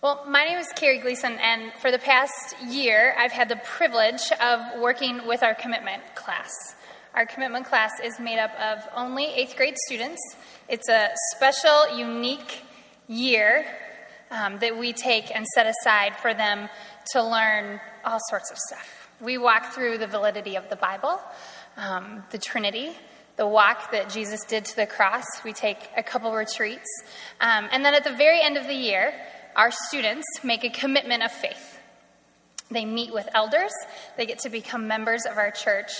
Well, my name is Carrie Gleason, and for the past year, I've had the privilege of working with our commitment class. Our commitment class is made up of only 8th grade students. It's a special, unique year that we take and set aside for them to learn all sorts of stuff. We walk through the validity of the Bible, the Trinity, the walk that Jesus did to the cross. We take a couple retreats. And then at the very end of the year, our students make a commitment of faith. They meet with elders. They get to become members of our church.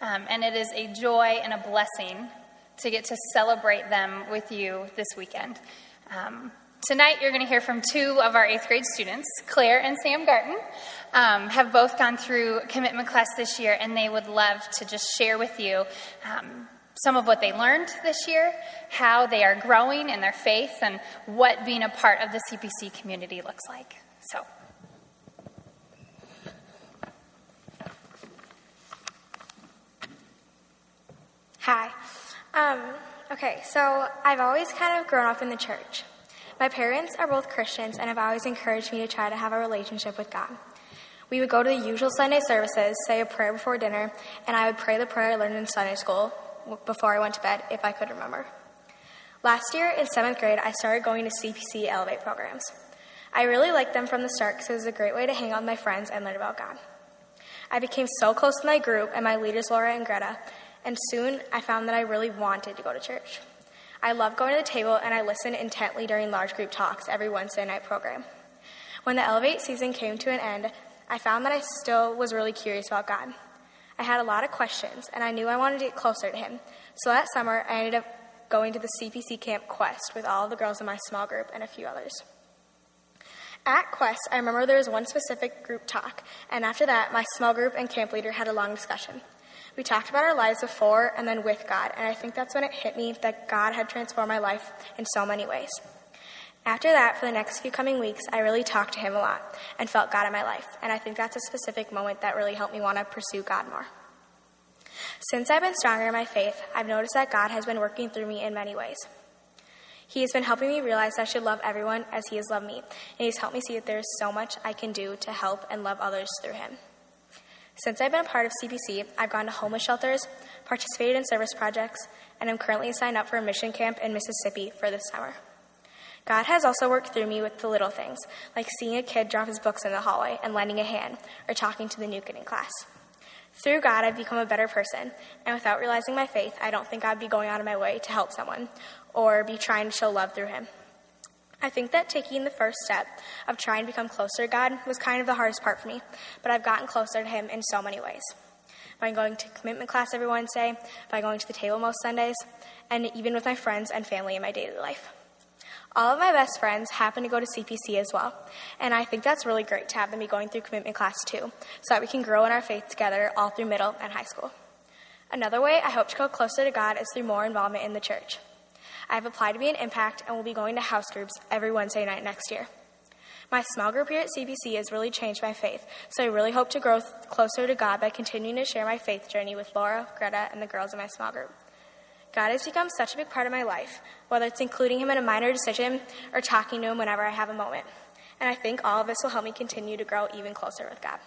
And it is a joy and a blessing to get to celebrate them with you this weekend. Tonight, you're going to hear from two of our 8th grade students. Claire and Sam Garten have both gone through commitment class this year, and they would love to just share with you some of what they learned this year, how they are growing in their faith, and what being a part of the CPC community looks like. So, hi. So I've always kind of grown up in the church. My parents are both Christians and have always encouraged me to try to have a relationship with God. We would go to the usual Sunday services, say a prayer before dinner, and I would pray the prayer I learned in Sunday school before I went to bed, if I could remember. Last year, in 7th grade, I started going to CPC Elevate programs. I really liked them from the start because it was a great way to hang out with my friends and learn about God. I became so close to my group and my leaders, Laura and Greta, and soon I found that I really wanted to go to church. I love going to the table, and I listen intently during large group talks every Wednesday night program. When the Elevate season came to an end, I found that I still was really curious about God. I had a lot of questions, and I knew I wanted to get closer to him. So that summer, I ended up going to the CPC camp Quest with all the girls in my small group and a few others. At Quest, I remember there was one specific group talk, and after that, my small group and camp leader had a long discussion. We talked about our lives before and then with God, and I think that's when it hit me that God had transformed my life in so many ways. After that, for the next few coming weeks, I really talked to him a lot and felt God in my life, and I think that's a specific moment that really helped me want to pursue God more. Since I've been stronger in my faith, I've noticed that God has been working through me in many ways. He has been helping me realize I should love everyone as he has loved me, and he's helped me see that there is so much I can do to help and love others through him. Since I've been a part of CPC, I've gone to homeless shelters, participated in service projects, and I'm currently signed up for a mission camp in Mississippi for this summer. God has also worked through me with the little things, like seeing a kid drop his books in the hallway and lending a hand, or talking to the new kid in class. Through God, I've become a better person, and without realizing my faith, I don't think I'd be going out of my way to help someone or be trying to show love through him. I think that taking the first step of trying to become closer to God was kind of the hardest part for me, but I've gotten closer to him in so many ways. By going to commitment class every Wednesday, by going to the table most Sundays, and even with my friends and family in my daily life. All of my best friends happen to go to CPC as well, and I think that's really great to have them be going through commitment class too, so that we can grow in our faith together all through middle and high school. Another way I hope to go closer to God is through more involvement in the church. I have applied to be an Impact and will be going to house groups every Wednesday night next year. My small group here at CPC has really changed my faith, so I really hope to grow closer to God by continuing to share my faith journey with Laura, Greta, and the girls in my small group. God has become such a big part of my life, whether it's including him in a minor decision or talking to him whenever I have a moment. And I think all of this will help me continue to grow even closer with God.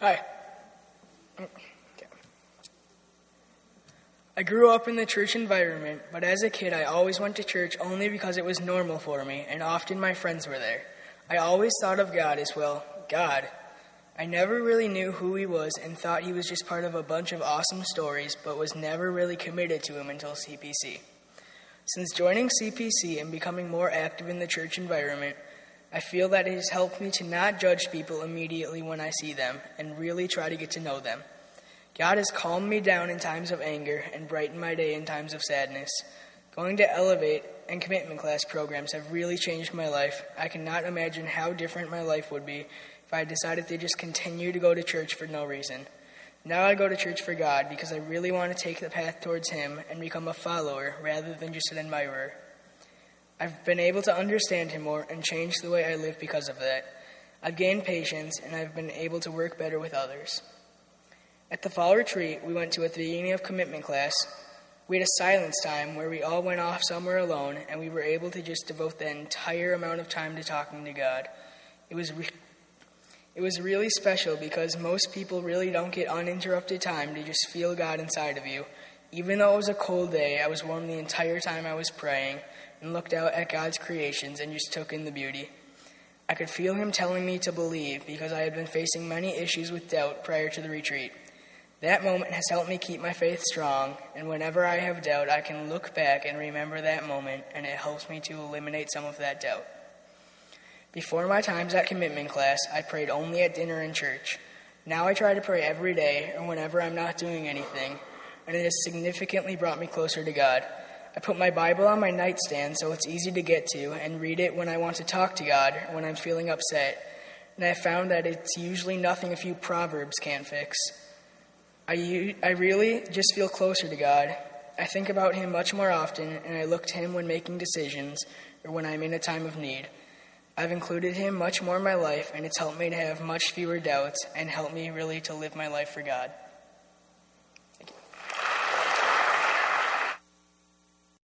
Hi. I grew up in the church environment, but as a kid I always went to church only because it was normal for me, and often my friends were there. I always thought of God as, well, God. I never really knew who he was and thought he was just part of a bunch of awesome stories, but was never really committed to him until CPC. Since joining CPC and becoming more active in the church environment, I feel that it has helped me to not judge people immediately when I see them and really try to get to know them. God has calmed me down in times of anger and brightened my day in times of sadness. Going to Elevate and commitment class programs have really changed my life. I cannot imagine how different my life would be if I decided to just continue to go to church for no reason. Now I go to church for God because I really want to take the path towards him and become a follower rather than just an admirer. I've been able to understand him more and change the way I live because of that. I've gained patience, and I've been able to work better with others. At the fall retreat, we went to a beginning of commitment class. We had a silence time where we all went off somewhere alone, and we were able to just devote the entire amount of time to talking to God. It was really special because most people really don't get uninterrupted time to just feel God inside of you. Even though it was a cold day, I was warm the entire time I was praying and looked out at God's creations and just took in the beauty. I could feel Him telling me to believe because I had been facing many issues with doubt prior to the retreat. That moment has helped me keep my faith strong, and whenever I have doubt, I can look back and remember that moment, and it helps me to eliminate some of that doubt. Before my times at commitment class, I prayed only at dinner and church. Now I try to pray every day or whenever I'm not doing anything, and it has significantly brought me closer to God. I put my Bible on my nightstand so it's easy to get to and read it when I want to talk to God or when I'm feeling upset, and I found that it's usually nothing a few proverbs can't fix. I really just feel closer to God. I think about Him much more often, and I look to Him when making decisions or when I'm in a time of need. I've included Him much more in my life, and it's helped me to have much fewer doubts and helped me really to live my life for God.